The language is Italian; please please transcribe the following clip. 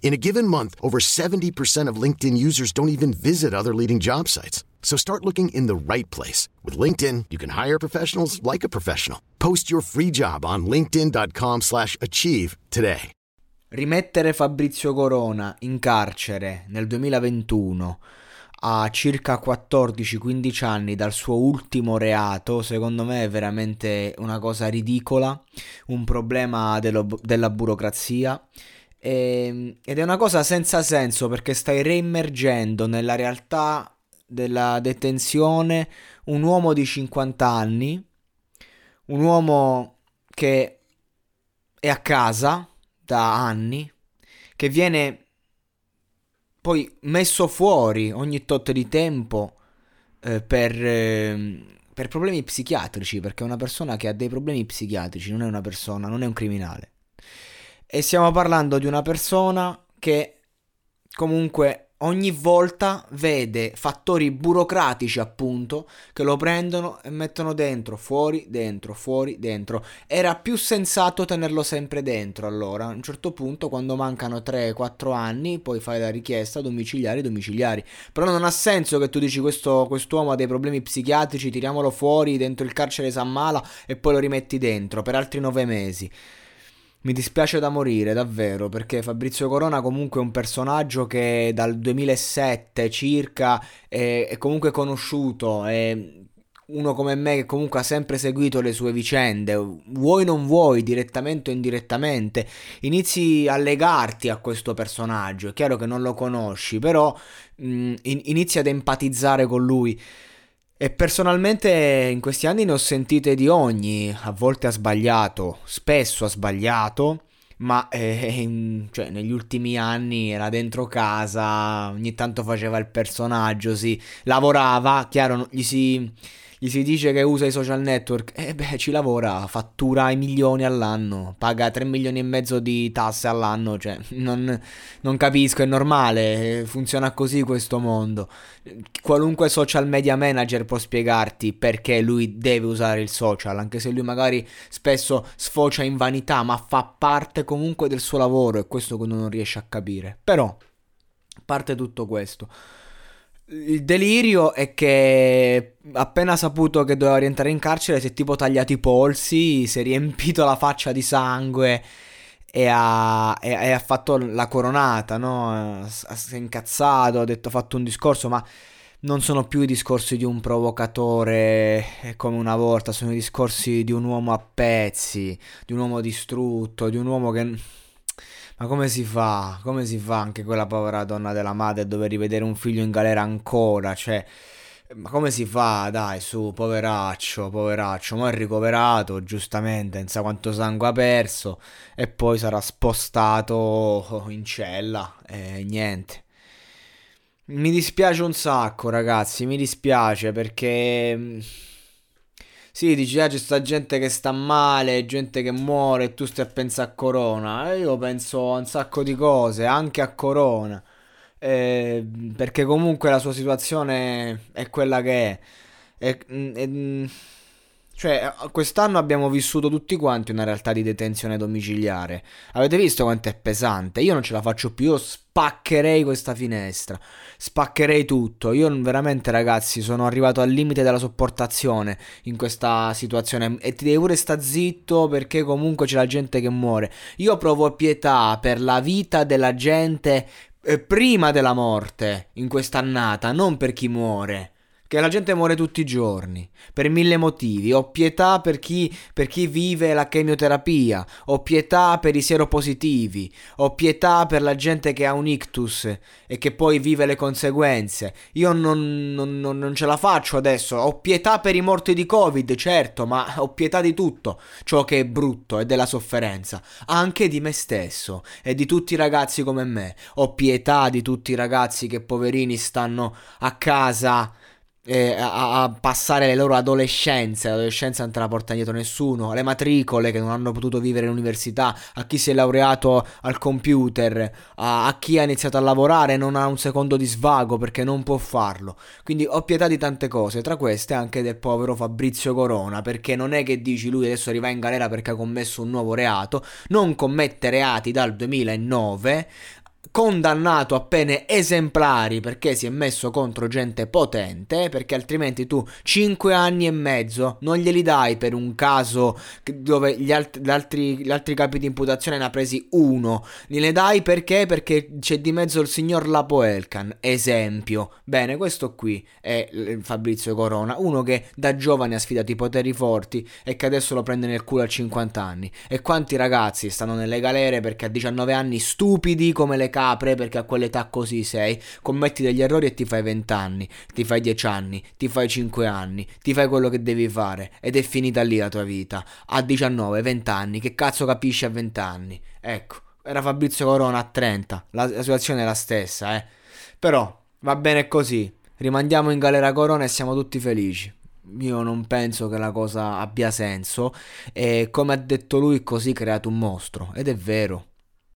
In a given month, over 70% of LinkedIn users don't even visit other leading job sites. So start looking in the right place. With LinkedIn, you can hire professionals like a professional. Post your free job on linkedin.com/achieve today. Rimettere Fabrizio Corona in carcere nel 2021 a circa 14-15 anni dal suo ultimo reato, secondo me è veramente una cosa ridicola, un problema della burocrazia. Ed è una cosa senza senso, perché stai reimmergendo nella realtà della detenzione un uomo di 50 anni, un uomo che è a casa da anni, che viene poi messo fuori ogni tot di tempo per problemi psichiatrici, perché è una persona che ha dei problemi psichiatrici, non è una persona, non è un criminale. E stiamo parlando di una persona che comunque ogni volta vede fattori burocratici, appunto, che lo prendono e mettono dentro, fuori, dentro, fuori, dentro. Era più sensato tenerlo sempre dentro, allora. A un certo punto, quando mancano 3-4 anni, poi fai la richiesta domiciliari. Però non ha senso che tu dici quest'uomo ha dei problemi psichiatrici, tiriamolo fuori, dentro il carcere s'ammala e poi lo rimetti dentro per altri 9 mesi. Mi dispiace da morire, davvero, perché Fabrizio Corona comunque è un personaggio che dal 2007 circa è comunque conosciuto, è uno come me che comunque ha sempre seguito le sue vicende, vuoi non vuoi, direttamente o indirettamente, inizi a legarti a questo personaggio. È chiaro che non lo conosci, però inizi ad empatizzare con lui. E personalmente in questi anni ne ho sentite di ogni, a volte ha sbagliato, spesso ha sbagliato, ma cioè, negli ultimi anni era dentro casa, ogni tanto faceva il personaggio, si lavorava, chiaro, gli si dice che usa i social network, ci lavora, fattura i milioni all'anno, paga 3 milioni e mezzo di tasse all'anno, cioè non capisco, è normale, funziona così questo mondo. Qualunque social media manager può spiegarti perché lui deve usare il social, anche se lui magari spesso sfocia in vanità, ma fa parte comunque del suo lavoro, e questo non riesce a capire. Però, a parte tutto questo, il delirio è che appena saputo che doveva rientrare in carcere si è tipo tagliato i polsi, si è riempito la faccia di sangue e ha fatto la coronata, no? Si è incazzato, ha fatto un discorso, ma non sono più i discorsi di un provocatore come una volta, sono i discorsi di un uomo a pezzi, di un uomo distrutto, di un uomo che... Ma come si fa? Come si fa anche quella povera donna della madre a dover rivedere un figlio in galera ancora? Cioè, ma come si fa? Dai, su, poveraccio. Ma è ricoverato, giustamente, non sa quanto sangue ha perso. E poi sarà spostato in cella e niente. Mi dispiace un sacco, ragazzi, mi dispiace perché... Sì, dici, c'è sta gente che sta male, gente che muore e tu stai a pensare a Corona. Io penso a un sacco di cose, anche a Corona, perché comunque la sua situazione è quella che è. Cioè, quest'anno abbiamo vissuto tutti quanti una realtà di detenzione domiciliare. Avete visto quanto è pesante? Io non ce la faccio più, io spaccherei questa finestra, spaccherei tutto. Io veramente, ragazzi, sono arrivato al limite della sopportazione in questa situazione. E ti devi pure sta zitto, perché comunque c'è la gente che muore. Io provo pietà per la vita della gente prima della morte in quest'annata, non per chi muore. che la gente muore tutti i giorni per mille motivi. Ho pietà per chi vive la chemioterapia, ho pietà per i sieropositivi, ho pietà per la gente che ha un ictus e che poi vive le conseguenze. Io non ce la faccio adesso. Ho pietà per i morti di Covid, certo, ma ho pietà di tutto ciò che è brutto e della sofferenza, anche di me stesso e di tutti i ragazzi come me. Ho pietà di tutti i ragazzi che poverini stanno a casa a passare le loro adolescenze. L'adolescenza non te la porta indietro nessuno. Le matricole che non hanno potuto vivere all'università, a chi si è laureato al computer, a chi ha iniziato a lavorare e non ha un secondo di svago perché non può farlo. Quindi ho pietà di tante cose, tra queste anche del povero Fabrizio Corona, perché non è che dici lui adesso arriva in galera perché ha commesso un nuovo reato. Non commette reati dal 2009, condannato a pene esemplari perché si è messo contro gente potente, perché altrimenti tu 5 anni e mezzo non glieli dai per un caso dove gli altri capi di imputazione ne ha presi uno. Gliene dai perché c'è di mezzo il signor Lapoelcan, esempio. Bene, questo qui è Fabrizio Corona, uno che da giovane ha sfidato i poteri forti e che adesso lo prende nel culo a 50 anni. E quanti ragazzi stanno nelle galere perché a 19 anni, stupidi come le capre, perché a quell'età così sei, commetti degli errori e ti fai 20 anni, ti fai 10 anni, ti fai 5 anni, ti fai quello che devi fare ed è finita lì la tua vita a 19-20 anni. Che cazzo capisci a 20 anni? Ecco, era Fabrizio Corona a 30, la situazione è la stessa, però va bene così, rimandiamo in galera Corona e siamo tutti felici. Io non penso che la cosa abbia senso e, come ha detto lui, così creato un mostro, ed è vero.